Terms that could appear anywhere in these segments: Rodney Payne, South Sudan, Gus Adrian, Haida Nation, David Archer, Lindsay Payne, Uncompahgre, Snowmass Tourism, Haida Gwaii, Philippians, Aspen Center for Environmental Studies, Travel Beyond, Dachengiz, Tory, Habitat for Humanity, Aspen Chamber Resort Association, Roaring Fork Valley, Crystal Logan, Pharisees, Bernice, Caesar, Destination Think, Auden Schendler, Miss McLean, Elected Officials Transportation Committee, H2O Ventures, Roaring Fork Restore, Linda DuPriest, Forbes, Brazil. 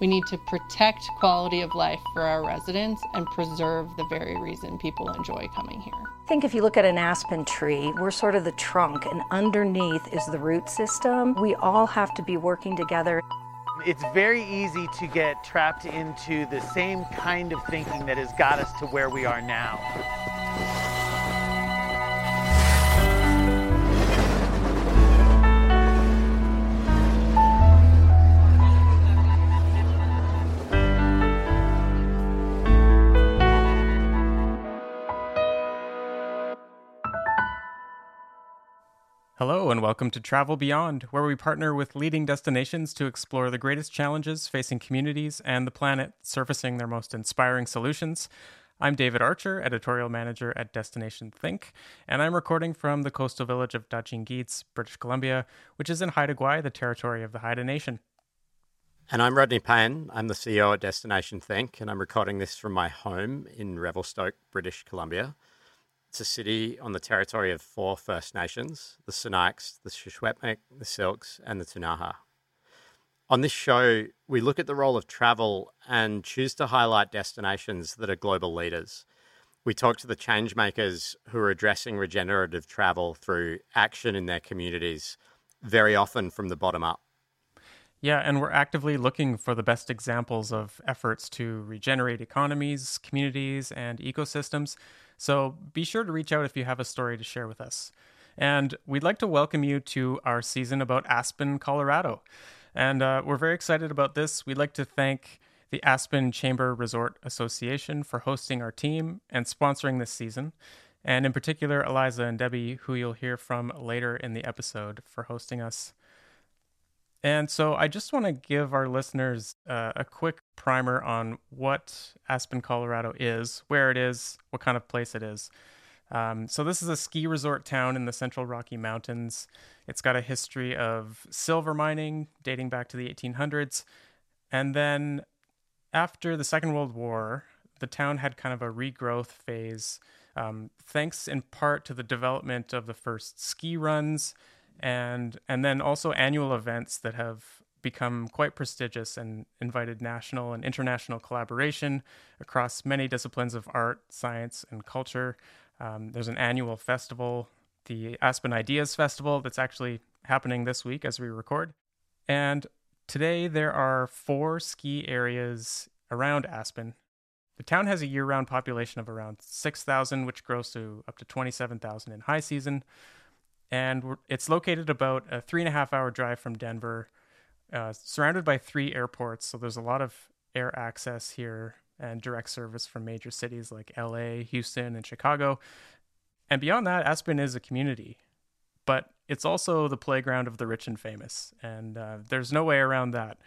We need to protect quality of life for our residents and preserve the very reason people enjoy coming here. I think if you look at an aspen tree, we're sort of the trunk, and underneath is the root system. We all have to be working together. It's very easy to get trapped into the same kind of thinking that has got us to where we are now. Hello and welcome to Travel Beyond, where we partner with leading destinations to explore the greatest challenges facing communities and the planet, surfacing their most inspiring solutions. I'm David Archer, editorial manager at Destination Think, and I'm recording from the coastal village of Dachengiz, British Columbia, which is in Haida Gwaii, the territory of the Haida Nation. And I'm Rodney Payne. I'm the CEO at Destination Think, and I'm recording this from my home in Revelstoke, British Columbia. It's a city on the territory of four First Nations, the Snuneymuxw, the Shishwepmek, the Silks, and the Tunaha. On this show, we look at the role of travel and choose to highlight destinations that are global leaders. We talk to the change makers who are addressing regenerative travel through action in their communities, very often from the bottom up. Yeah, and we're actively looking for the best examples of efforts to regenerate economies, communities, and ecosystems. So be sure to reach out if you have a story to share with us. And we'd like to welcome you to our season about Aspen, Colorado. And we're very excited about this. We'd like to thank the Aspen Chamber Resort Association for hosting our team and sponsoring this season. And in particular, Eliza and Debbie, who you'll hear from later in the episode, for hosting us. And so I just want to give our listeners a quick primer on what Aspen, Colorado is, where it is, what kind of place it is. So this is a ski resort town in the central Rocky Mountains. It's got a history of silver mining dating back to the 1800s. And then after the Second World War, the town had kind of a regrowth phase, thanks in part to the development of the first ski runs, and then also annual events that have become quite prestigious and invited national and international collaboration across many disciplines of art, science, and culture. There's an annual festival, the Aspen Ideas Festival, that's actually happening this week as we record. And today there are four ski areas around Aspen. The town has a year-round population of around 6,000, which grows to up to 27,000 in high season. And it's located about a 3.5-hour drive from Denver, surrounded by three airports. So there's a lot of air access here and direct service from major cities like LA, Houston, and Chicago. And beyond that, Aspen is a community, but it's also the playground of the rich and famous. And there's no way around that.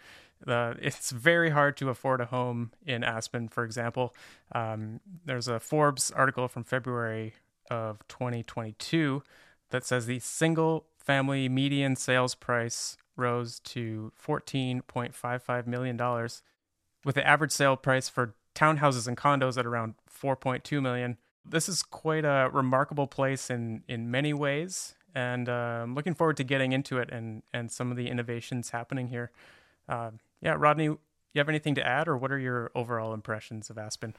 It's very hard to afford a home in Aspen, for example. There's a Forbes article from February of 2022 that says the single-family median sales price rose to $14.55 million, with the average sale price for townhouses and condos at around $4.2 million. This is quite a remarkable place in many ways, and I'm looking forward to getting into it and some of the innovations happening here. Yeah, Rodney, you have anything to add, or what are your overall impressions of Aspen?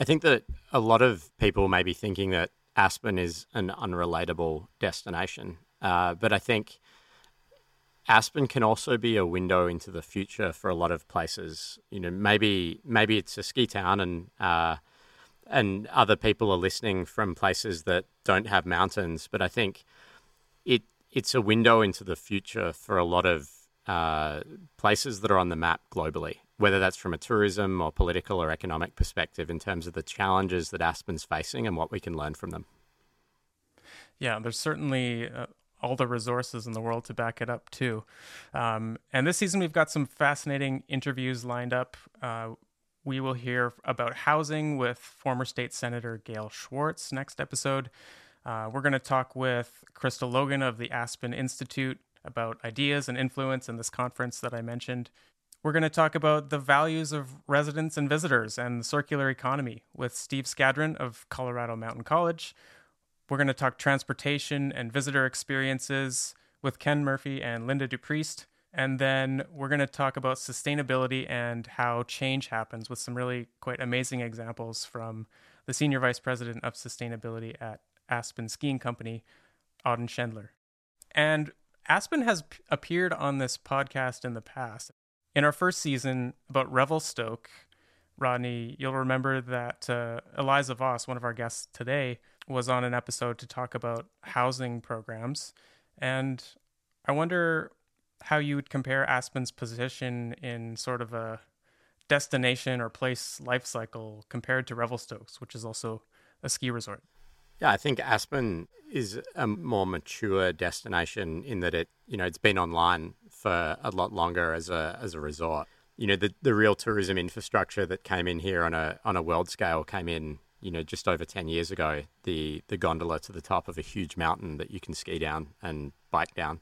I think that a lot of people may be thinking that Aspen is an unrelatable destination, but I think Aspen can also be a window into the future for a lot of places. You know, maybe it's a ski town, and other people are listening from places that don't have mountains. But I think it's a window into the future for a lot of places that are on the map globally, whether that's from a tourism or political or economic perspective, in terms of the challenges that Aspen's facing and what we can learn from them. Yeah, there's certainly all the resources in the world to back it up too. And this season, we've got some fascinating interviews lined up. We will hear about housing with former state senator Gail Schwartz next episode. We're going to talk with Crystal Logan of the Aspen Institute about ideas and influence in this conference that I mentioned. We're going to talk about the values of residents and visitors and the circular economy with Steve Scadron of Colorado Mountain College. We're going to talk transportation and visitor experiences with Ken Murphy and Linda DuPriest. And then we're going to talk about sustainability and how change happens with some really quite amazing examples from the Senior Vice President of Sustainability at Aspen Skiing Company, Auden Schendler. And Aspen has appeared on this podcast in the past. In our first season about Revelstoke, Rodney, you'll remember that Eliza Voss, one of our guests today, was on an episode to talk about housing programs. And I wonder how you would compare Aspen's position in sort of a destination or place life cycle compared to Revelstoke's, which is also a ski resort. Yeah, I think Aspen is a more mature destination in that it's been online for a lot longer as a resort. You know, the real tourism infrastructure that came in here on a world scale came in, just over 10 years ago, the gondola to the top of a huge mountain that you can ski down and bike down.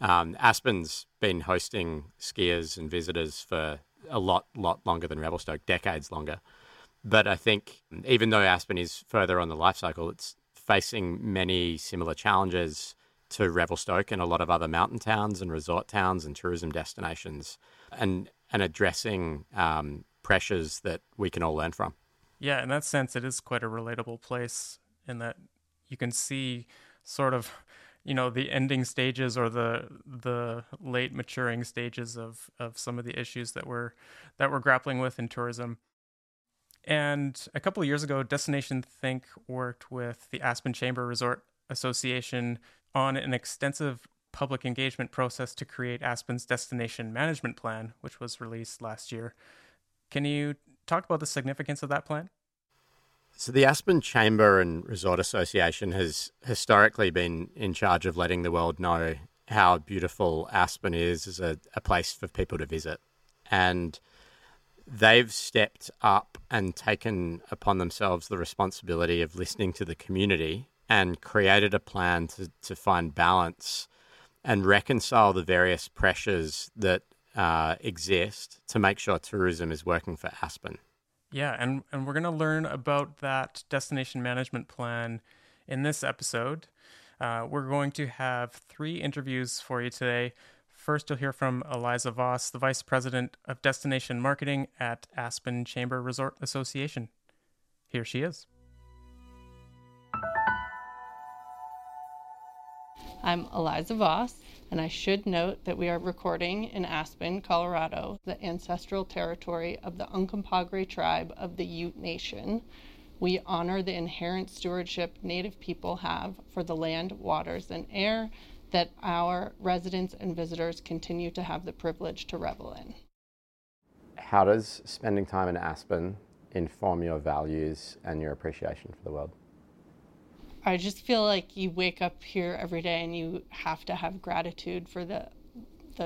Aspen's been hosting skiers and visitors for a lot longer than Revelstoke, decades longer. But I think even though Aspen is further on the life cycle, it's facing many similar challenges to Revelstoke and a lot of other mountain towns and resort towns and tourism destinations and addressing pressures that we can all learn from. Yeah, in that sense, it is quite a relatable place in that you can see sort of, the ending stages or the late maturing stages of some of the issues that we're grappling with in tourism. And a couple of years ago, Destination Think worked with the Aspen Chamber Resort Association on an extensive public engagement process to create Aspen's Destination Management Plan, which was released last year. Can you talk about the significance of that plan? So the Aspen Chamber and Resort Association has historically been in charge of letting the world know how beautiful Aspen is as a place for people to visit. And they've stepped up and taken upon themselves the responsibility of listening to the community and created a plan to find balance and reconcile the various pressures that exist to make sure tourism is working for Aspen. Yeah, and we're going to learn about that destination management plan in this episode. We're going to have three interviews for you today. First, you'll hear from Eliza Voss, the Vice President of Destination Marketing at Aspen Chamber Resort Association. Here she is. I'm Eliza Voss, and I should note that we are recording in Aspen, Colorado, the ancestral territory of the Uncompahgre tribe of the Ute Nation. We honor the inherent stewardship Native people have for the land, waters, and air that our residents and visitors continue to have the privilege to revel in. How does spending time in Aspen inform your values and your appreciation for the world? I just feel like you wake up here every day and you have to have gratitude for the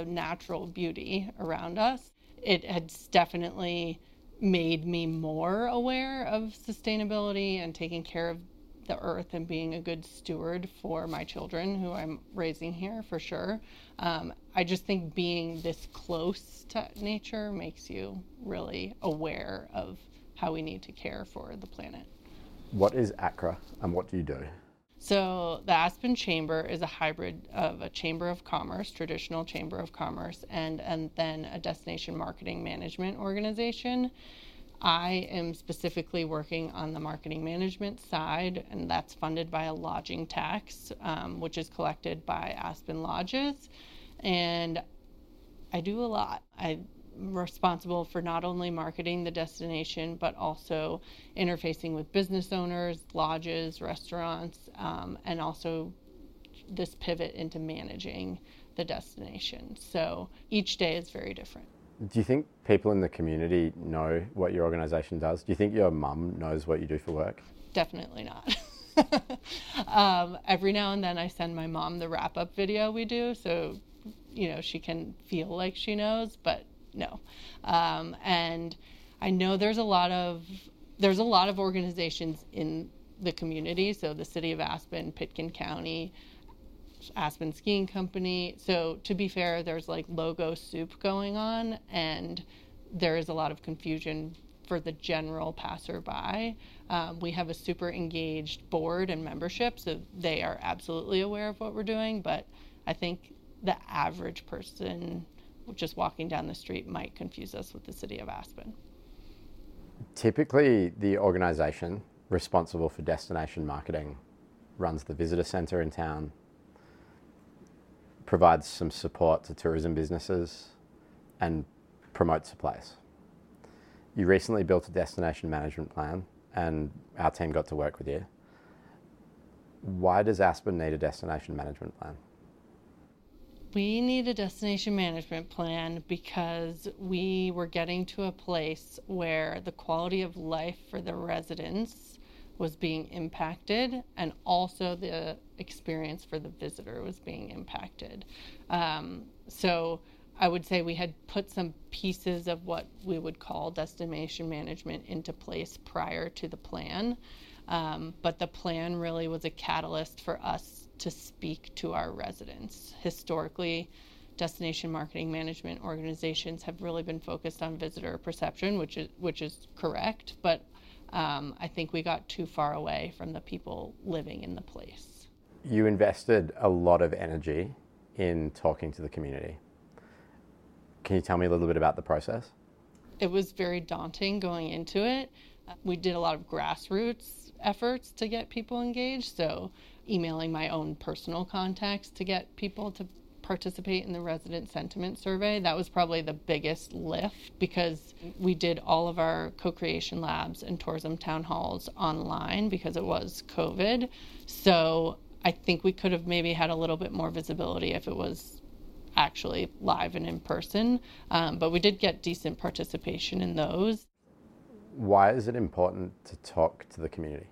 natural beauty around us. It has definitely made me more aware of sustainability and taking care of the earth and being a good steward for my children who I'm raising here for sure. I just think being this close to nature makes you really aware of how we need to care for the planet. What is ACRA and what do you do? So the Aspen Chamber is a hybrid of a Chamber of Commerce, traditional Chamber of Commerce, and then a destination marketing management organization. I am specifically working on the marketing management side, and that's funded by a lodging tax, which is collected by Aspen Lodges. And I do a lot. I'm responsible for not only marketing the destination, but also interfacing with business owners, lodges, restaurants, and also this pivot into managing the destination. So each day is very different. Do you think people in the community know what your organisation does? Do you think your mum knows what you do for work? Definitely not. Every now and then I send my mom the wrap-up video we do, so, she can feel like she knows, but no. And I know there's a lot of organisations in the community, so the City of Aspen, Pitkin County, Aspen Skiing Company. So to be fair, there's logo soup going on, and there is a lot of confusion for the general passerby. We have a super engaged board and membership, so they are absolutely aware of what we're doing, but I think the average person just walking down the street might confuse us with the city of Aspen. Typically, the organization responsible for destination marketing runs the visitor center in town, provides some support to tourism businesses, and promotes the place. You recently built a destination management plan, and our team got to work with you. Why does Aspen need a destination management plan? We need a destination management plan because we were getting to a place where the quality of life for the residents was being impacted, and also the experience for the visitor was being impacted. So I would say we had put some pieces of what we would call destination management into place prior to the plan, but the plan really was a catalyst for us to speak to our residents. Historically, destination marketing management organizations have really been focused on visitor perception, which is correct, but I think we got too far away from the people living in the place. You invested a lot of energy in talking to the community. Can you tell me a little bit about the process? It was very daunting going into it. We did a lot of grassroots efforts to get people engaged, so emailing my own personal contacts to get people to participate in the resident sentiment survey. That was probably the biggest lift, because we did all of our co-creation labs and tourism town halls online because it was COVID. So I think we could have maybe had a little bit more visibility if it was actually live and in person, but we did get decent participation in those. Why is it important to talk to the community?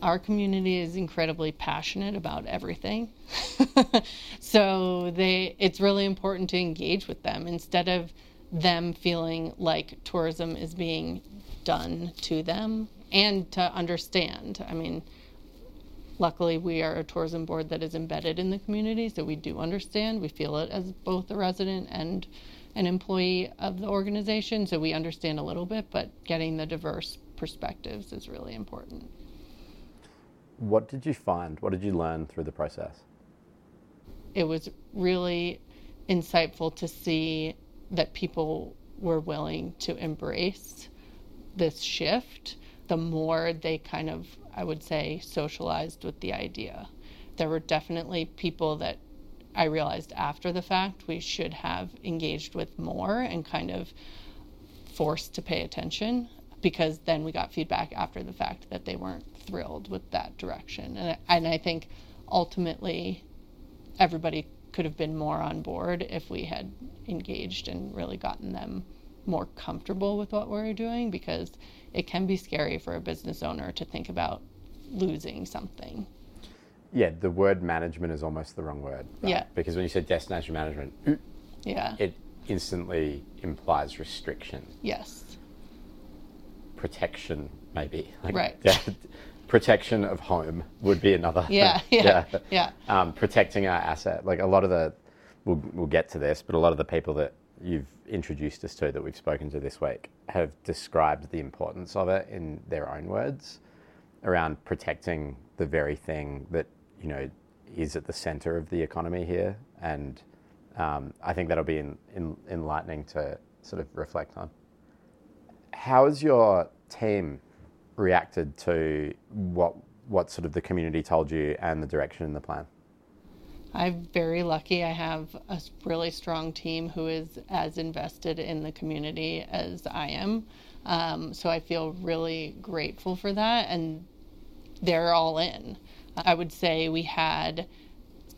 Our community is incredibly passionate about everything. So it's really important to engage with them instead of them feeling like tourism is being done to them, and to understand. I mean, luckily we are a tourism board that is embedded in the community, so we do understand. We feel it as both a resident and an employee of the organization, so we understand a little bit, but getting the diverse perspectives is really important. What did you find? What did you learn through the process? It was really insightful to see that people were willing to embrace this shift. The more they kind of, I would say, socialized with the idea. There were definitely people that I realized after the fact we should have engaged with more and kind of forced to pay attention, because then we got feedback after the fact that they weren't thrilled with that direction. And I think ultimately everybody could have been more on board if we had engaged and really gotten them more comfortable with what we're doing, because it can be scary for a business owner to think about losing something. Yeah, the word management is almost the wrong word. Right? Yeah. Because when you said destination management, it instantly implies restriction. Yes. Protection, maybe. Like, right. Yeah, protection of home would be another. Protecting our asset. Like a lot of the, we'll get to this, but a lot of the people that you've introduced us to that we've spoken to this week have described the importance of it in their own words around protecting the very thing that, you know, is at the center of the economy here. And I think that'll be enlightening to sort of reflect on. How has your team reacted to what sort of the community told you and the direction in the plan? I'm very lucky. I have a really strong team who is as invested in the community as I am. So I feel really grateful for that, and they're all in. I would say we had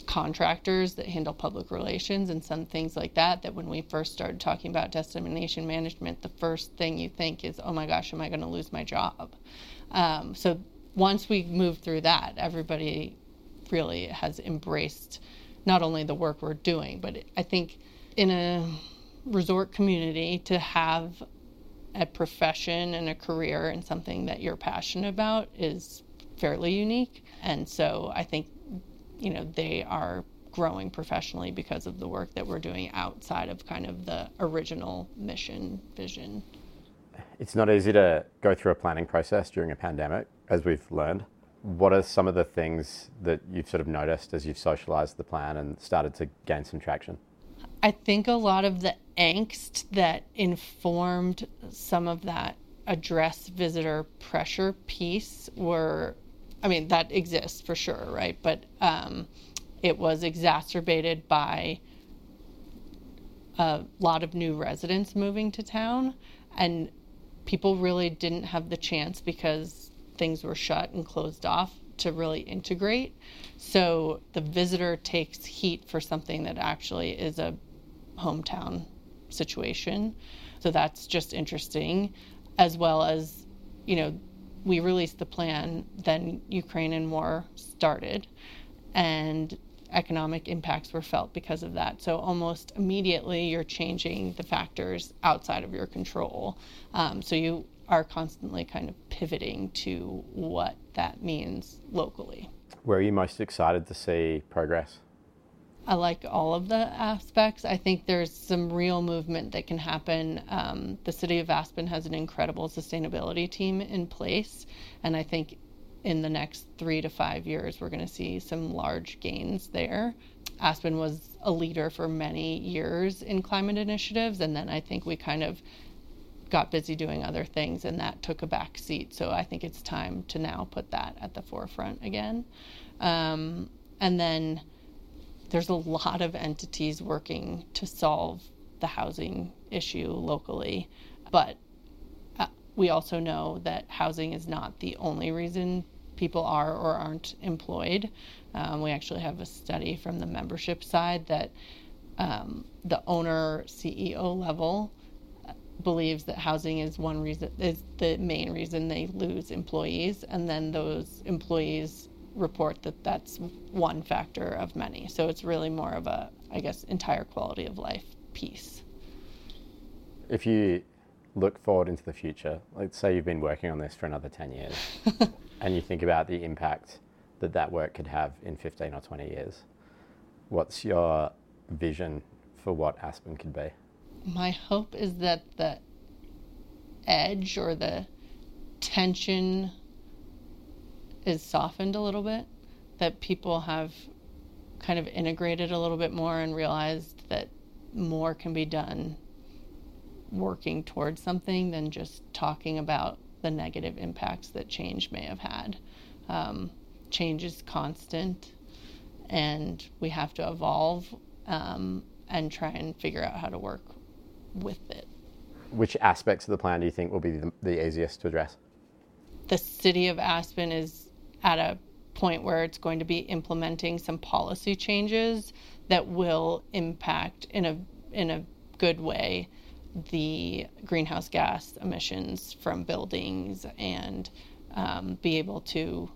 contractors that handle public relations and some things like that when we first started talking about destination management, the first thing you think is, oh my gosh, am I going to lose my job? So once we moved through that, everybody really has embraced not only the work we're doing, but I think in a resort community to have a profession and a career and something that you're passionate about is fairly unique. And so I think, you know, they are growing professionally because of the work that we're doing outside of kind of the original mission vision. It's not easy to go through a planning process during a pandemic, as we've learned. what are some of the things that you've sort of noticed as you've socialized the plan and started to gain some traction? I think a lot of the angst that informed some of that address visitor pressure piece were, I mean, that exists for sure, right? But it was exacerbated by a lot of new residents moving to town, and people really didn't have the chance because things were shut and closed off to really integrate. So the visitor takes heat for something that actually is a hometown situation. So that's just interesting, as well as, you know, we released the plan, then Ukrainian war started, and economic impacts were felt because of that. So almost immediately you're changing the factors outside of your control. So you are constantly kind of pivoting to what that means locally. Where are you most excited to see progress? I like all of the aspects. I think there's some real movement that can happen. The city of Aspen has an incredible sustainability team in place, and I think in the next 3 to 5 years, we're going to see some large gains there. Aspen was a leader for many years in climate initiatives, and then I think we kind of got busy doing other things, and that took a back seat. So I think it's time to now put that at the forefront again. And then there's a lot of entities working to solve the housing issue locally, but we also know that housing is not the only reason people are or aren't employed. We actually have a study from the membership side that the owner CEO level believes that housing is one reason, is the main reason they lose employees, and then those employees report that that's one factor of many. So it's really more of a, I guess, entire quality of life piece. If you look forward into the future, let's say you've been working on this for another 10 years and you think about the impact that that work could have in 15 or 20 years, what's your vision for what Aspen could be? My hope is that the edge or the tension is softened a little bit, that people have kind of integrated a little bit more and realized that more can be done working towards something than just talking about the negative impacts that change may have had. Change is constant, and we have to evolve and try and figure out how to work with it. Which aspects of the plan do you think will be the easiest to address? The city of Aspen is at a point where it's going to be implementing some policy changes that will impact in a good way the greenhouse gas emissions from buildings, and be able to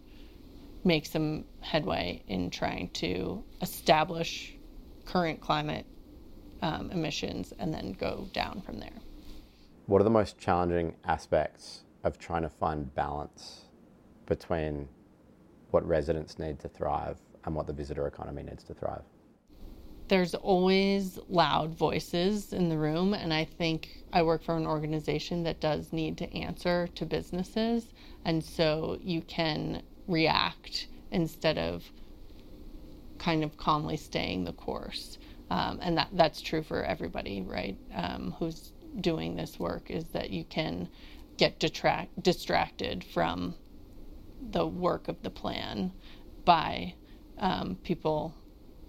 make some headway in trying to establish current climate emissions and then go down from there. What are the most challenging aspects of trying to find balance between what residents need to thrive and what the visitor economy needs to thrive? There's always loud voices in the room, and I think I work for an organization that does need to answer to businesses, and so you can react instead of kind of calmly staying the course. And that's true for everybody, right? Who's doing this work, is that you can get distracted from the work of the plan by people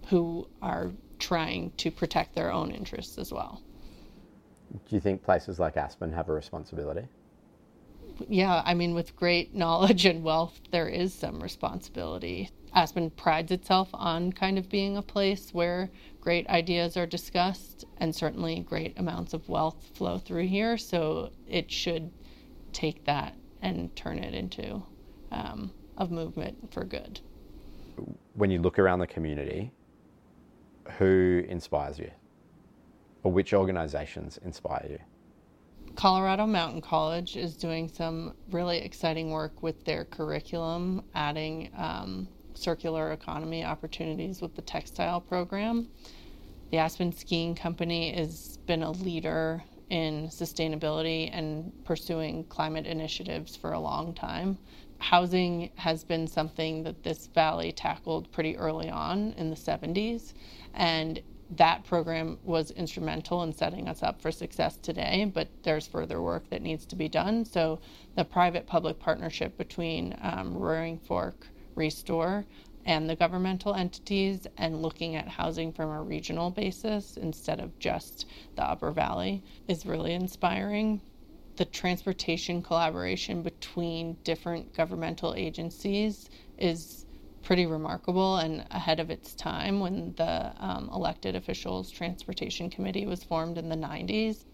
who are trying to protect their own interests as well. Do you think places like Aspen have a responsibility? Yeah, I mean, with great knowledge and wealth, there is some responsibility. Aspen prides itself on kind of being a place where great ideas are discussed, and certainly great amounts of wealth flow through here, so it should take that and turn it into a movement for good. When you look around the community, who inspires you, or which organizations inspire you? Colorado Mountain College is doing some really exciting work with their curriculum, adding circular economy opportunities with the textile program. The Aspen Skiing Company has been a leader in sustainability and pursuing climate initiatives for a long time. Housing has been something that this valley tackled pretty early on in the 70s, and that program was instrumental in setting us up for success today, but there's further work that needs to be done. So the private-public partnership between Roaring Fork Restore and the governmental entities, and looking at housing from a regional basis instead of just the upper valley, is really inspiring. The transportation collaboration between different governmental agencies is pretty remarkable and ahead of its time. When the Elected Officials Transportation Committee was formed in the 90s,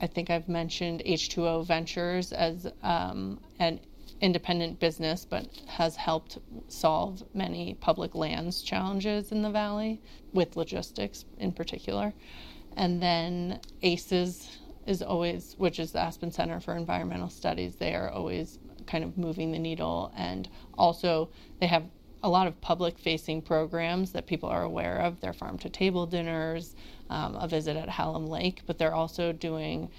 I think I've mentioned H2O Ventures as an independent business, but has helped solve many public lands challenges in the valley, with logistics in particular. And then ACES is always, which is the Aspen Center for Environmental Studies. They are always kind of moving the needle, and also they have a lot of public-facing programs that people are aware of. Their farm-to-table dinners, a visit at Hallam Lake, but they're also doing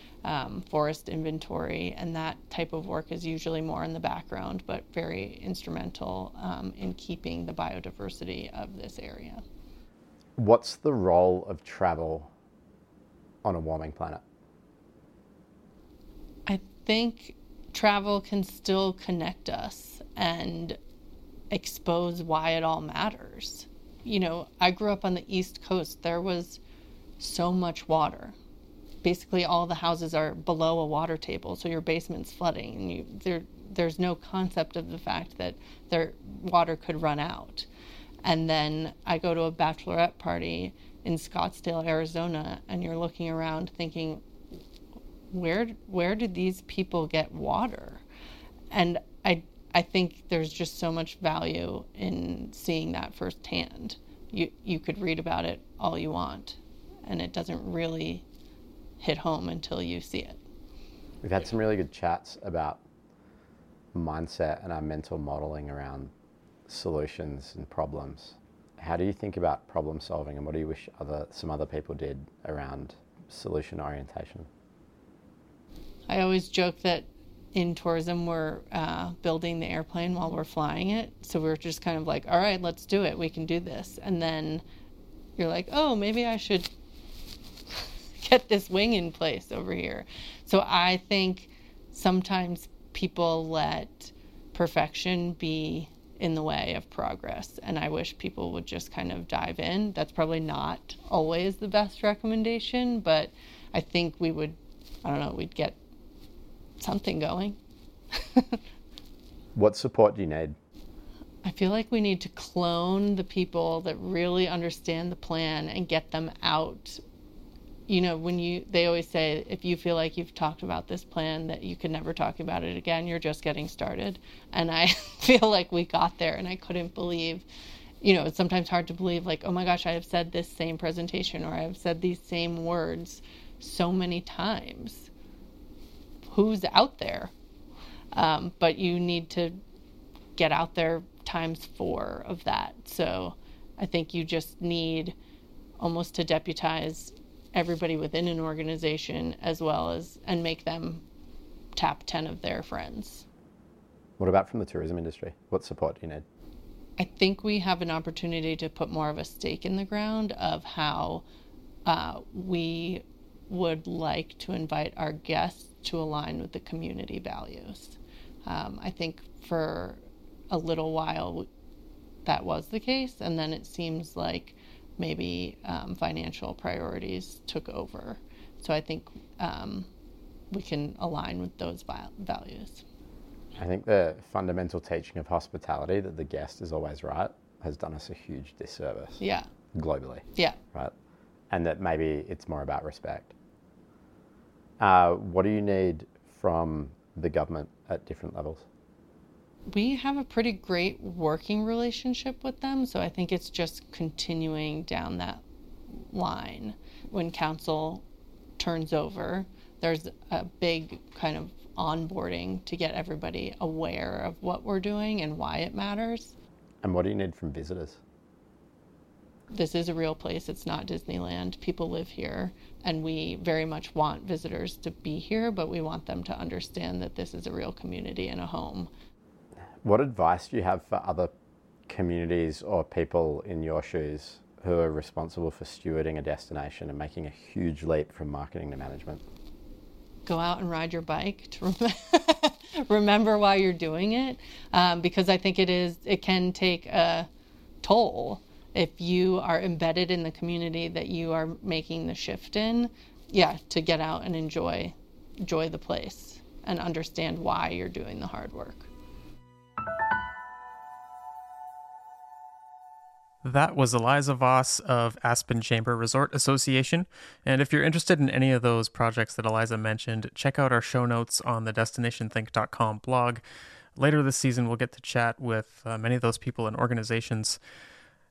forest inventory, and that type of work is usually more in the background, but very instrumental in keeping the biodiversity of this area. What's the role of travel on a warming planet? I think travel can still connect us and expose why it all matters. You know, I grew up on the East Coast. There was so much water. Basically, all the houses are below a water table, so your basement's flooding, and there's no concept of the fact that their water could run out. And then I go to a bachelorette party in Scottsdale, Arizona, and you're looking around thinking, where do these people get water? And I think there's just so much value in seeing that firsthand. You could read about it all you want, and it doesn't really hit home until you see it. We've had some really good chats about mindset and our mental modeling around solutions and problems. How do you think about problem solving, and what do you wish some other people did around solution orientation? I always joke that in tourism we're building the airplane while we're flying it. So we're just kind of like, all right, let's do it. We can do this. And then you're like, oh, maybe I should get this wing in place over here. So I think sometimes people let perfection be in the way of progress, and I wish people would just kind of dive in. That's probably not always the best recommendation, but I think we'd get something going. What support do you need? I feel like we need to clone the people that really understand the plan and get them out. You know, they always say, if you feel like you've talked about this plan that you can never talk about it again, you're just getting started. And I feel like we got there, and I couldn't believe, you know, it's sometimes hard to believe, like, oh my gosh, I have said this same presentation, or I've said these same words so many times. Who's out there? But you need to get out there x4 of that. So I think you just need almost to deputize everybody within an organization, as well as, and make them tap 10 of their friends. What about from the tourism industry? What support do you need? I think we have an opportunity to put more of a stake in the ground of how we would like to invite our guests to align with the community values. I think for a little while that was the case, and then it seems like maybe financial priorities took over. So I think we can align with those values. I think the fundamental teaching of hospitality, that the guest is always right, has done us a huge disservice. Yeah. Globally. Yeah. Right. And that maybe it's more about respect. What do you need from the government at different levels? We have a pretty great working relationship with them, so I think it's just continuing down that line. When council turns over, there's a big kind of onboarding to get everybody aware of what we're doing and why it matters. And what do you need from visitors? This is a real place. It's not Disneyland. People live here, and we very much want visitors to be here, but we want them to understand that this is a real community and a home. What advice do you have for other communities or people in your shoes who are responsible for stewarding a destination and making a huge leap from marketing to management? Go out and ride your bike to remember why you're doing it, because I think it can take a toll if you are embedded in the community that you are making the shift in. Yeah, to get out and enjoy the place and understand why you're doing the hard work. That was Eliza Voss of Aspen Chamber Resort Association. And if you're interested in any of those projects that Eliza mentioned, check out our show notes on the destinationthink.com blog. Later this season, we'll get to chat with many of those people and organizations.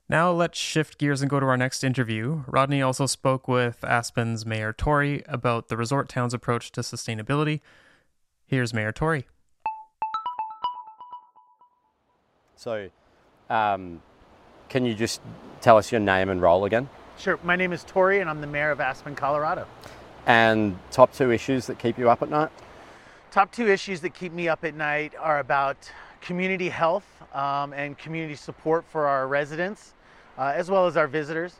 Now let's shift gears and go to our next interview. Rodney also spoke with Aspen's Mayor Tory about the resort town's approach to sustainability. Here's Mayor Tory. So, can you just tell us your name and role again? Sure. My name is Tory, and I'm the mayor of Aspen, Colorado. And top two issues that keep you up at night? Top two issues that keep me up at night are about community health and community support for our residents, as well as our visitors,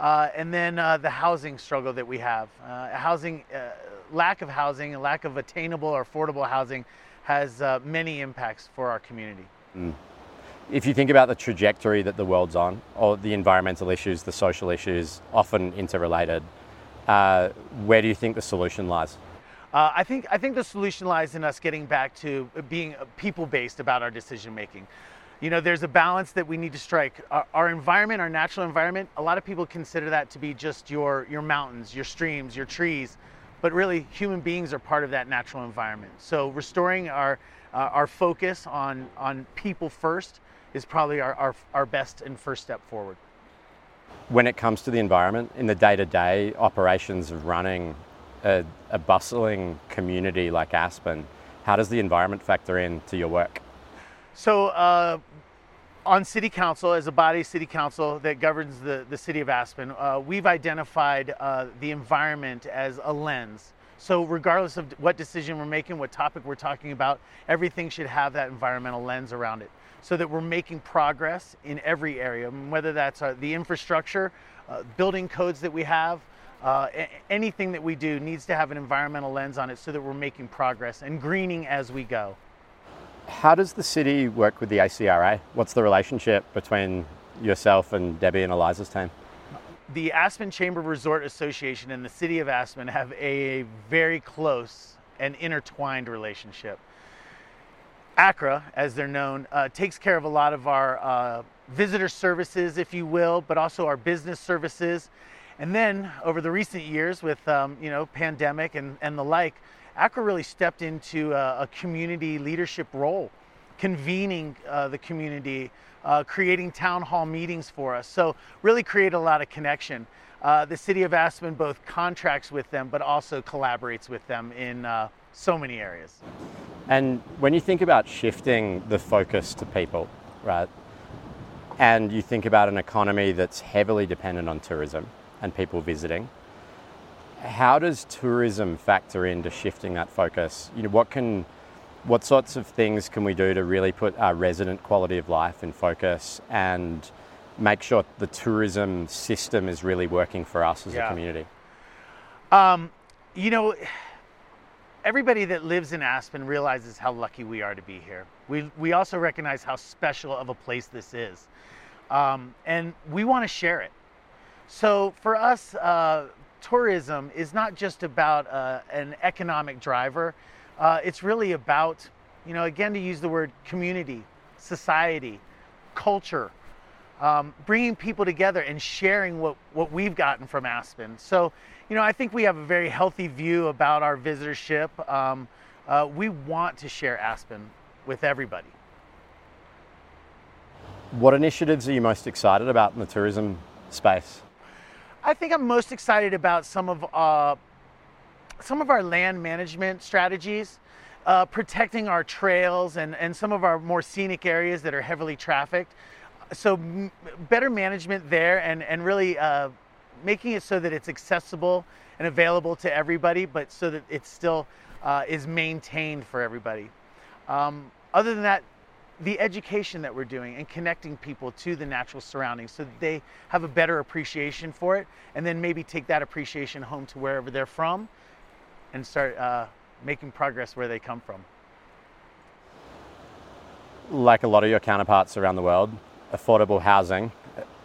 and then the housing struggle that we have. Lack of housing, lack of attainable or affordable housing has many impacts for our community. Mm. If you think about the trajectory that the world's on, or the environmental issues, the social issues, often interrelated, where do you think the solution lies? I think the solution lies in us getting back to being people-based about our decision-making. You know, there's a balance that we need to strike. Our environment, our natural environment, a lot of people consider that to be just your mountains, your streams, your trees, but really human beings are part of that natural environment. So restoring our focus on people first is probably our best and first step forward. When it comes to the environment, in the day-to-day operations of running a bustling community like Aspen, how does the environment factor into your work? So on City Council, as a body, City Council that governs the city of Aspen, we've identified the environment as a lens. So regardless of what decision we're making, what topic we're talking about, everything should have that environmental lens around it, so that we're making progress in every area, whether that's the infrastructure, building codes that we have, anything that we do needs to have an environmental lens on it so that we're making progress and greening as we go. How does the city work with the ACRA? What's the relationship between yourself and Debbie and Eliza's team? The Aspen Chamber Resort Association and the City of Aspen have a very close and intertwined relationship. ACRA, as they're known, takes care of a lot of our visitor services, if you will, but also our business services. And then over the recent years with pandemic and the like, ACRA really stepped into a community leadership role, convening the community, creating town hall meetings for us. So really create a lot of connection. The City of Aspen both contracts with them, but also collaborates with them in so many areas. And when you think about shifting the focus to people, right? And you think about an economy that's heavily dependent on tourism and people visiting, how does tourism factor into shifting that focus? You know, what sorts of things can we do to really put our resident quality of life in focus and make sure the tourism system is really working for us as a community? Everybody that lives in Aspen realizes how lucky we are to be here. We also recognize how special of a place this is, and we want to share it. So for us, tourism is not just about an economic driver. It's really about, again, to use the word community, society, culture, bringing people together and sharing what we've gotten from Aspen. So, I think we have a very healthy view about our visitorship. We want to share Aspen with everybody. What initiatives are you most excited about in the tourism space? I think I'm most excited about some of our land management strategies, protecting our trails and some of our more scenic areas that are heavily trafficked. So better management there and really making it so that it's accessible and available to everybody, but so that it still is maintained for everybody. Other than that, the education that we're doing and connecting people to the natural surroundings so that they have a better appreciation for it, and then maybe take that appreciation home to wherever they're from and start making progress where they come from. Like a lot of your counterparts around the world, affordable housing,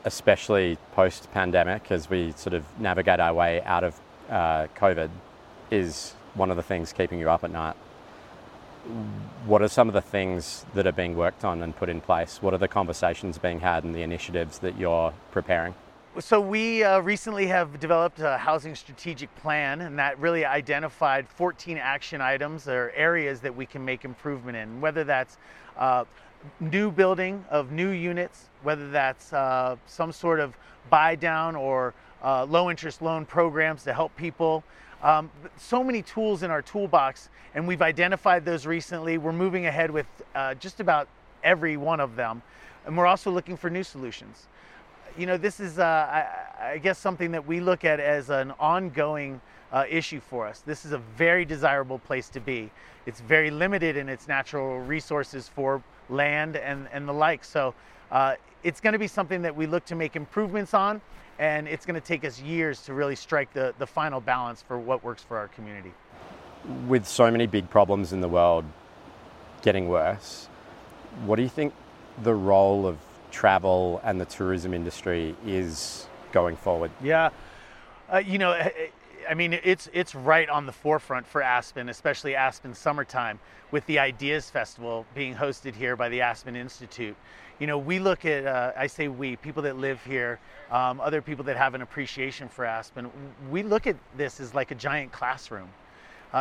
especially post-pandemic, as we sort of navigate our way out of COVID, is one of the things keeping you up at night. What are some of the things that are being worked on and put in place? What are the conversations being had and the initiatives that you're preparing? So we recently have developed a housing strategic plan, and that really identified 14 action items or areas that we can make improvement in, whether that's new building of new units, whether that's some sort of buy down or low interest loan programs to help people. So many tools in our toolbox, and we've identified those recently. We're moving ahead with just about every one of them, and we're also looking for new solutions. You know, this is, I guess, something that we look at as an ongoing issue for us. This is a very desirable place to be. It's very limited in its natural resources for land and the like. So it's going to be something that we look to make improvements on, and it's going to take us years to really strike the final balance for what works for our community. With so many big problems in the world getting worse, what do you think the role of travel and the tourism industry is going forward? Yeah, you know, I mean, it's right on the forefront for Aspen, especially Aspen summertime, with the Ideas Festival being hosted here by the Aspen Institute. You know, we look at, I say we, people that live here, other people that have an appreciation for Aspen, we look at this as like a giant classroom.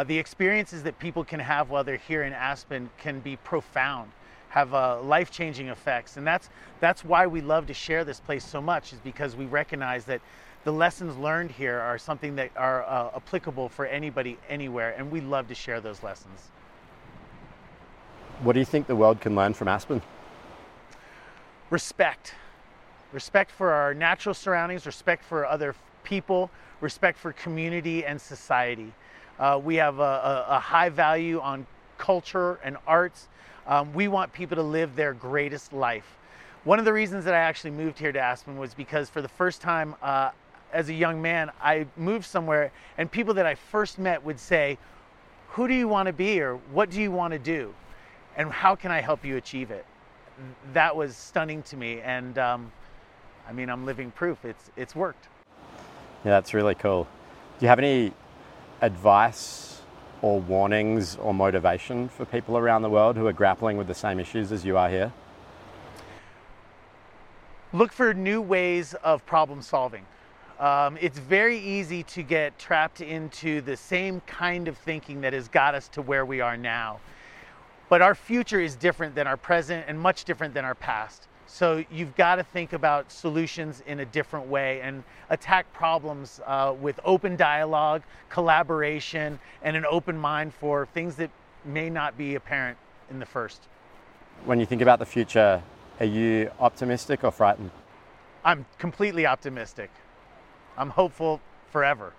The experiences that people can have while they're here in Aspen can be profound, have life-changing effects. And that's why we love to share this place so much, is because we recognize that the lessons learned here are something that are applicable for anybody, anywhere, and we love to share those lessons. What do you think the world can learn from Aspen? Respect. Respect for our natural surroundings, respect for other people, respect for community and society. We have a high value on culture and arts. We want people to live their greatest life. One of the reasons that I actually moved here to Aspen was because for the first time, as a young man, I moved somewhere and people that I first met would say, who do you want to be, or what do you want to do, and how can I help you achieve it? That was stunning to me, and I mean, I'm living proof. It's worked. Yeah, that's really cool. Do you have any advice or warnings or motivation for people around the world who are grappling with the same issues as you are here? Look for new ways of problem solving. It's very easy to get trapped into the same kind of thinking that has got us to where we are now. But our future is different than our present, and much different than our past. So you've got to think about solutions in a different way and attack problems with open dialogue, collaboration, and an open mind for things that may not be apparent in the first. When you think about the future, are you optimistic or frightened? I'm completely optimistic. I'm hopeful forever.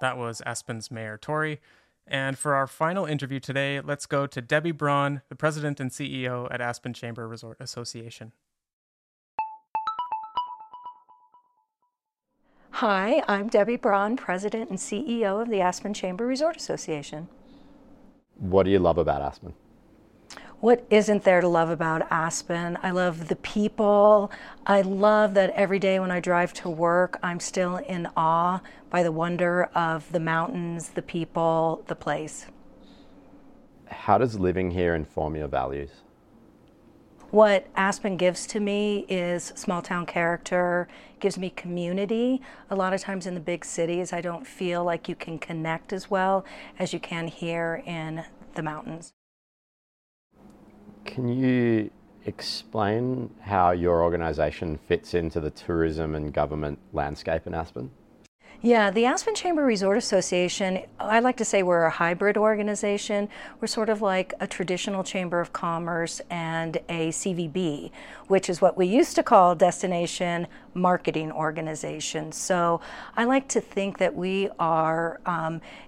That was Aspen's Mayor Tory. And for our final interview today, let's go to Debbie Braun, the President and CEO at Aspen Chamber Resort Association. Hi, I'm Debbie Braun, President and CEO of the Aspen Chamber Resort Association. What do you love about Aspen? What isn't there to love about Aspen? I love the people. I love that every day when I drive to work, I'm still in awe by the wonder of the mountains, the people, the place. How does living here inform your values? What Aspen gives to me is small town character, gives me community. A lot of times in the big cities, I don't feel like you can connect as well as you can here in the mountains. Can you explain how your organization fits into the tourism and government landscape in Aspen? Yeah, the Aspen Chamber Resort Association, I like to say we're a hybrid organization. We're sort of like a traditional Chamber of Commerce and a CVB, which is what we used to call Destination marketing organization. So I like to think that we are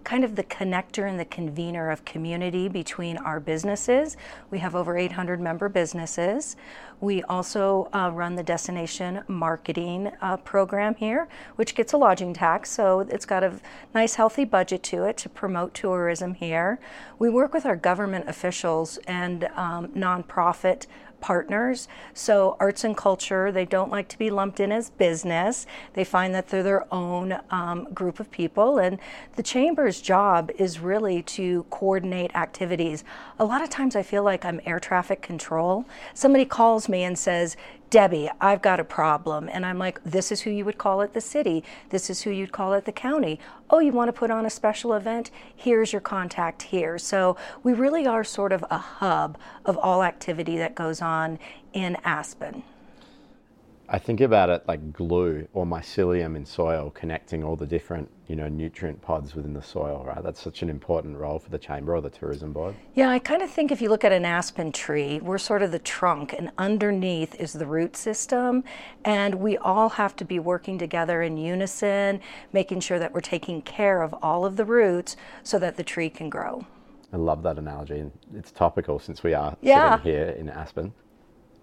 kind of the connector and the convener of community between our businesses. We have over 800 member businesses. We also run the destination marketing program here, which gets a lodging tax, so it's got a nice healthy budget to it to promote tourism here. We work with our government officials and nonprofit partners. So arts and culture, they don't like to be lumped in as business. They find that they're their own group of people, and the Chamber's job is really to coordinate activities. A lot of times I feel like I'm air traffic control. Somebody calls me and says, Debbie, I've got a problem. And I'm like, this is who you would call at the city. This is who you'd call at the county. Oh, you want to put on a special event? Here's your contact here. So we really are sort of a hub of all activity that goes on in Aspen. I think about it like glue or mycelium in soil, connecting all the different, nutrient pods within the soil, right? That's such an important role for the Chamber or the Tourism Board. Yeah, I kind of think if you look at an aspen tree, we're sort of the trunk, and underneath is the root system, and we all have to be working together in unison, making sure that we're taking care of all of the roots so that the tree can grow. I love that analogy, and it's topical since we are sitting here in Aspen.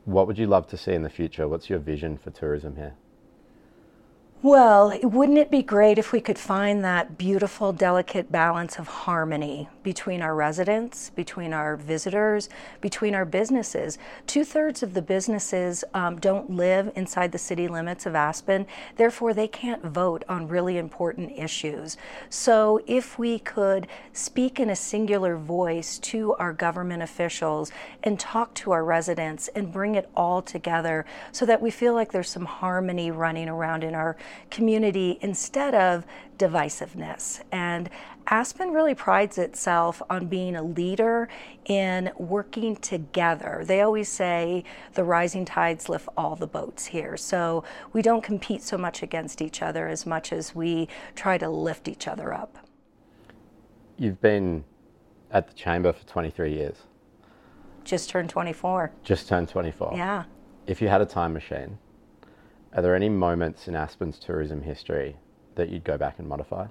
What would you love to see in the future? What's your vision for tourism here? Well, wouldn't it be great if we could find that beautiful, delicate balance of harmony between our residents, between our visitors, between our businesses? 2/3 of the businesses don't live inside the city limits of Aspen, therefore they can't vote on really important issues. So if we could speak in a singular voice to our government officials and talk to our residents and bring it all together so that we feel like there's some harmony running around in our community instead of divisiveness. And Aspen really prides itself on being a leader in working together. They always say the rising tides lift all the boats here. So we don't compete so much against each other as much as we try to lift each other up. You've been at the Chamber for 23 years. Just turned 24. Yeah. If you had a time machine, are there any moments in Aspen's tourism history that you'd go back and modify?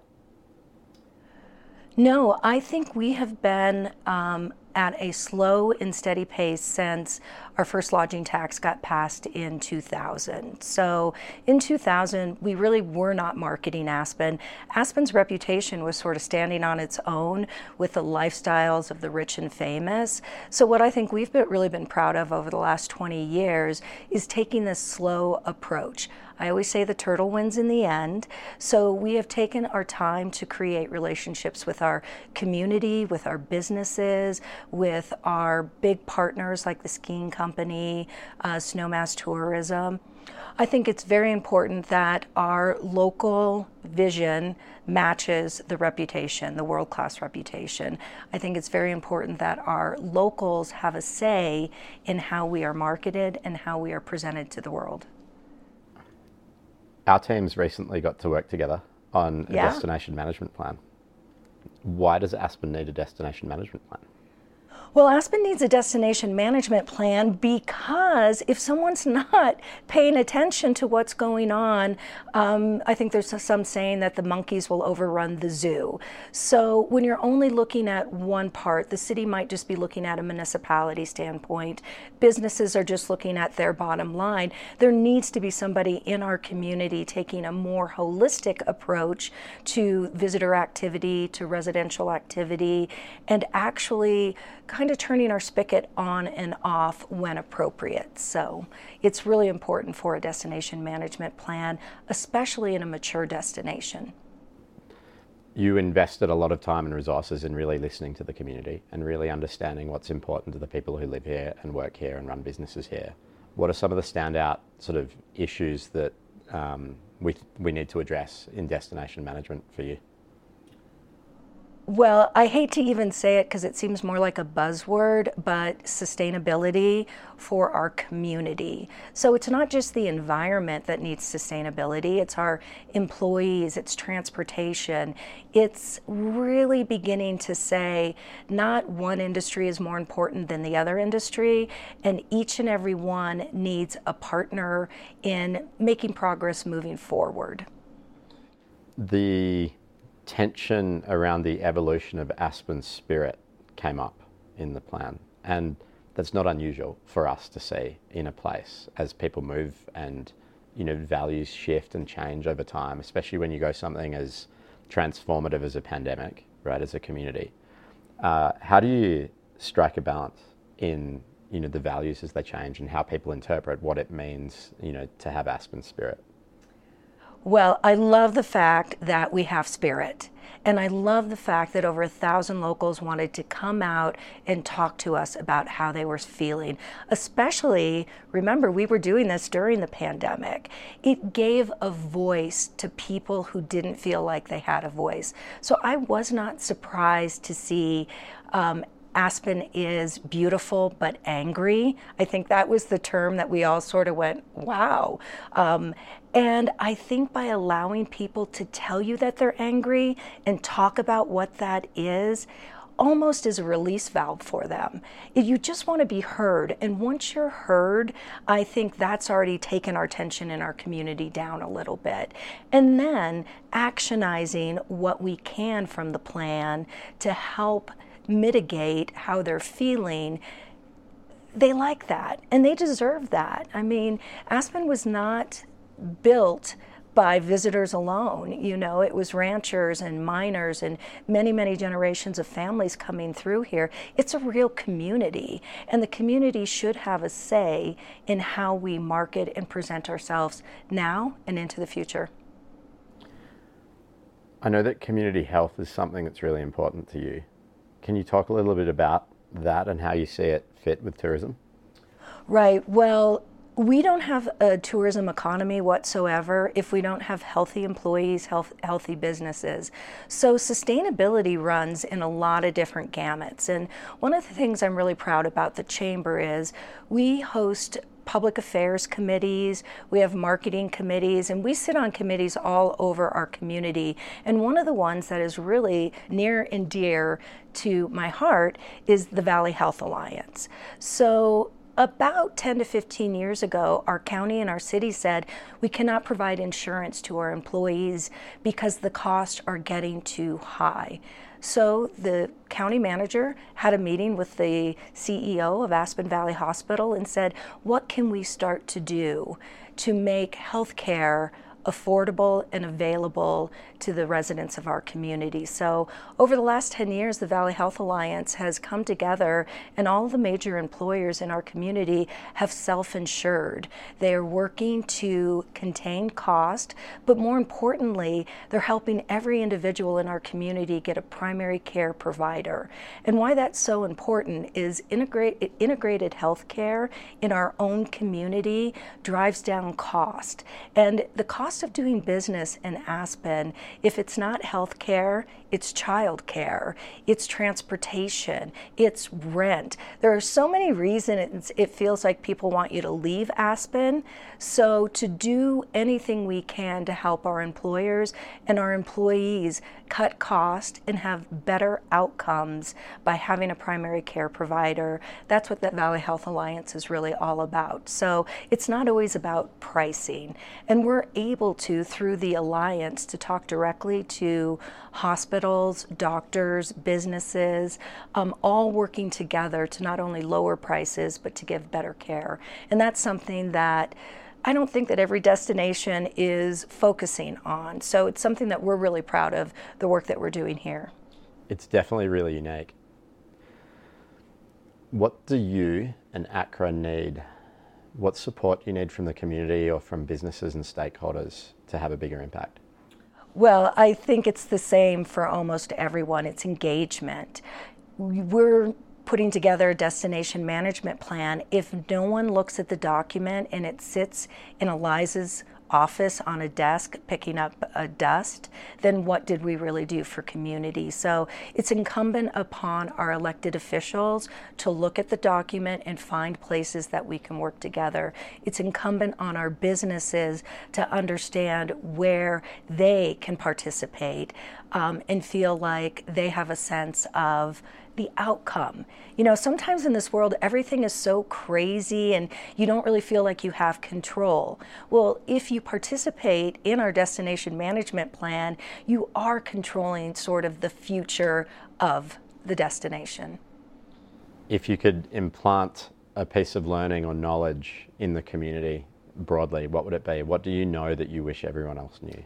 No, I think we have been at a slow and steady pace since our first lodging tax got passed in 2000. So in 2000, we really were not marketing Aspen. Aspen's reputation was sort of standing on its own with the lifestyles of the rich and famous. So what I think we've really been proud of over the last 20 years is taking this slow approach. I always say the turtle wins in the end. So we have taken our time to create relationships with our community, with our businesses, with our big partners like the Skiing Company, Snowmass Tourism. I think it's very important that our local vision matches the reputation, the world-class reputation. I think it's very important that our locals have a say in how we are marketed and how we are presented to the world. Our teams recently got to work together on a destination management plan. Why does Aspen need a destination management plan? Well, Aspen needs a destination management plan because if someone's not paying attention to what's going on, I think there's some saying that the monkeys will overrun the zoo. So when you're only looking at one part, the city might just be looking at a municipality standpoint. Businesses are just looking at their bottom line. There needs to be somebody in our community taking a more holistic approach to visitor activity, to residential activity, and actually kind of turning our spigot on and off when appropriate. So it's really important for a destination management plan, especially in a mature destination. You invested a lot of time and resources in really listening to the community and really understanding what's important to the people who live here and work here and run businesses here. What are some of the standout sort of issues that we need to address in destination management for you? Well, I hate to even say it because it seems more like a buzzword, but sustainability for our community. So it's not just the environment that needs sustainability, it's our employees, it's transportation. It's really beginning to say not one industry is more important than the other industry, and each and every one needs a partner in making progress moving forward. The tension around the evolution of Aspen spirit came up in the plan, and that's not unusual for us to see in a place as people move and, you know, values shift and change over time, especially when you go something as transformative as a pandemic, right, as a community. How do you strike a balance in, you know, the values as they change and how people interpret what it means, you know, to have Aspen spirit? Well, I love the fact that we have spirit, and I love the fact that over 1,000 locals wanted to come out and talk to us about how they were feeling. Especially, remember, we were doing this during the pandemic. It gave a voice to people who didn't feel like they had a voice. So I was not surprised to see Aspen is beautiful but angry. I think that was the term that we all sort of went, wow. And I think by allowing people to tell you that they're angry and talk about what that is, almost as a release valve for them. You just want to be heard. And once you're heard, I think that's already taken our tension in our community down a little bit. And then actionizing what we can from the plan to help mitigate how they're feeling, they like that and they deserve that. I mean, Aspen was not built by visitors alone, you know, it was ranchers and miners and many, many generations of families coming through here. It's a real community, and the community should have a say in how we market and present ourselves now and into the future. I know that community health is something that's really important to you. Can you talk a little bit about that and how you see it fit with tourism? Right. Well, we don't have a tourism economy whatsoever if we don't have healthy employees, healthy businesses. So sustainability runs in a lot of different gamuts. And one of the things I'm really proud about the Chamber is we host public affairs committees, we have marketing committees, and we sit on committees all over our community. And one of the ones that is really near and dear to my heart is the Valley Health Alliance. So about 10 to 15 years ago, our county and our city said we cannot provide insurance to our employees because the costs are getting too high. So the county manager had a meeting with the CEO of Aspen Valley Hospital and said, what can we start to do to make healthcare affordable and available to the residents of our community? So over the last 10 years, the Valley Health Alliance has come together, and all the major employers in our community have self-insured. They are working to contain cost, but more importantly, they're helping every individual in our community get a primary care provider. And why that's so important is integrated healthcare in our own community drives down cost, and the cost of doing business in Aspen, if it's not health care, it's child care, it's transportation, it's rent. There are so many reasons it feels like people want you to leave Aspen. So to do anything we can to help our employers and our employees cut cost and have better outcomes by having a primary care provider, that's what the Valley Health Alliance is really all about. So it's not always about pricing. And we're able to, through the Alliance, to talk directly to hospitals, doctors, businesses, all working together to not only lower prices, but to give better care. And that's something that I don't think that every destination is focusing on. So it's something that we're really proud of, the work that we're doing here. It's definitely really unique. What do you and ACRA need? What support do you need from the community or from businesses and stakeholders to have a bigger impact? Well, I think it's the same for almost everyone. It's engagement. We're putting together a destination management plan. If no one looks at the document and it sits in Eliza's office on a desk picking up dust, then what did we really do for community? So it's incumbent upon our elected officials to look at the document and find places that we can work together. It's incumbent on our businesses to understand where they can participate and feel like they have a sense of the outcome. You know, sometimes in this world, everything is so crazy and you don't really feel like you have control. Well, if you participate in our destination management plan, you are controlling sort of the future of the destination. If you could implant a piece of learning or knowledge in the community broadly, what would it be? What do you know that you wish everyone else knew?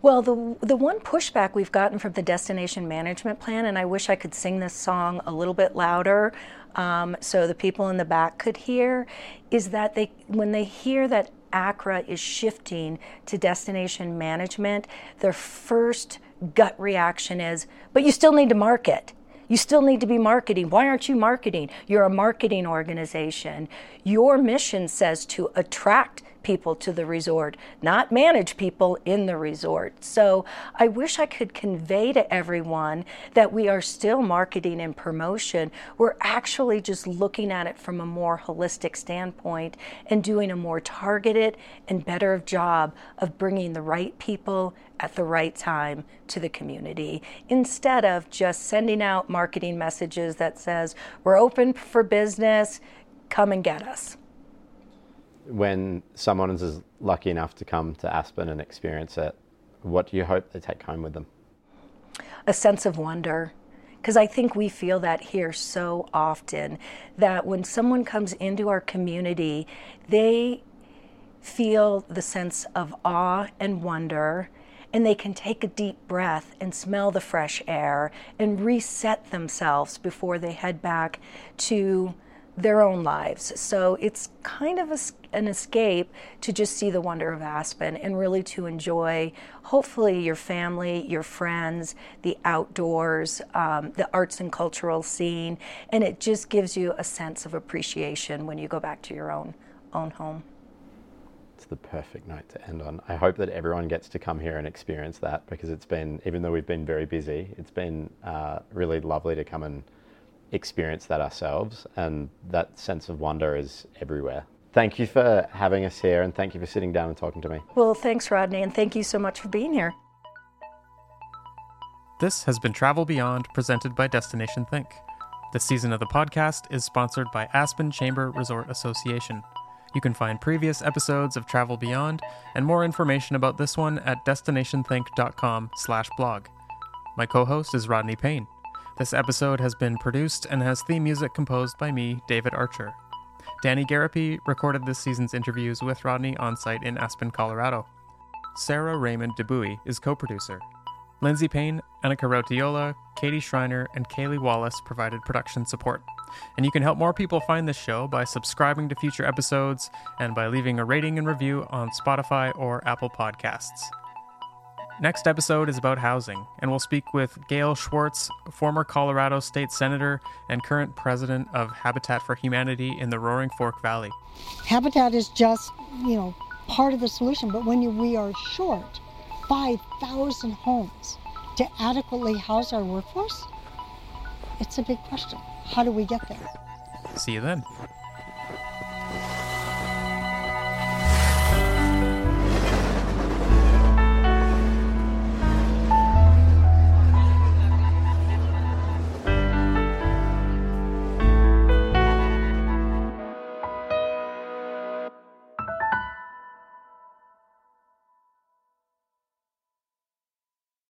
Well, the one pushback we've gotten from the destination management plan, and I wish I could sing this song a little bit louder so the people in the back could hear, is that when they hear that ACRA is shifting to destination management, their first gut reaction is, but you still need to market. You still need to be marketing. Why aren't you marketing? You're a marketing organization. Your mission says to attract people to the resort, not manage people in the resort. So I wish I could convey to everyone that we are still marketing and promotion. We're actually just looking at it from a more holistic standpoint and doing a more targeted and better job of bringing the right people at the right time to the community, instead of just sending out marketing messages that says, we're open for business, come and get us. When someone is lucky enough to come to Aspen and experience it, what do you hope they take home with them? A sense of wonder. Because I think we feel that here so often, that when someone comes into our community, they feel the sense of awe and wonder, and they can take a deep breath and smell the fresh air and reset themselves before they head back to their own lives. So it's kind of an escape to just see the wonder of Aspen and really to enjoy, hopefully, your family, your friends, the outdoors, the arts and cultural scene, and it just gives you a sense of appreciation when you go back to your own home. It's the perfect note to end on. I hope that everyone gets to come here and experience that, because it's been, even though we've been very busy, it's been really lovely to come and experience that ourselves, and that sense of wonder is everywhere. Thank you for having us here, and thank you for sitting down and talking to me. Well, thanks, Rodney, and thank you so much for being here. This has been Travel Beyond, presented by Destination Think. This season of the podcast is sponsored by Aspen Chamber Resort Association. You can find previous episodes of Travel Beyond and more information about this one at destinationthink.com/blog. My co-host is Rodney Payne. This episode has been produced and has theme music composed by me, David Archer. Danny Garapi recorded this season's interviews with Rodney on site in Aspen, Colorado. Sarah Raymond DeBuey is co-producer. Lindsay Payne, Annika Rotiola, Katie Schreiner, and Kaylee Wallace provided production support. And you can help more people find this show by subscribing to future episodes and by leaving a rating and review on Spotify or Apple Podcasts. Next episode is about housing, and we'll speak with Gail Schwartz, former Colorado State Senator and current president of Habitat for Humanity in the Roaring Fork Valley. Habitat is just, part of the solution, but we are short 5,000 homes to adequately house our workforce, it's a big question. How do we get there? See you then.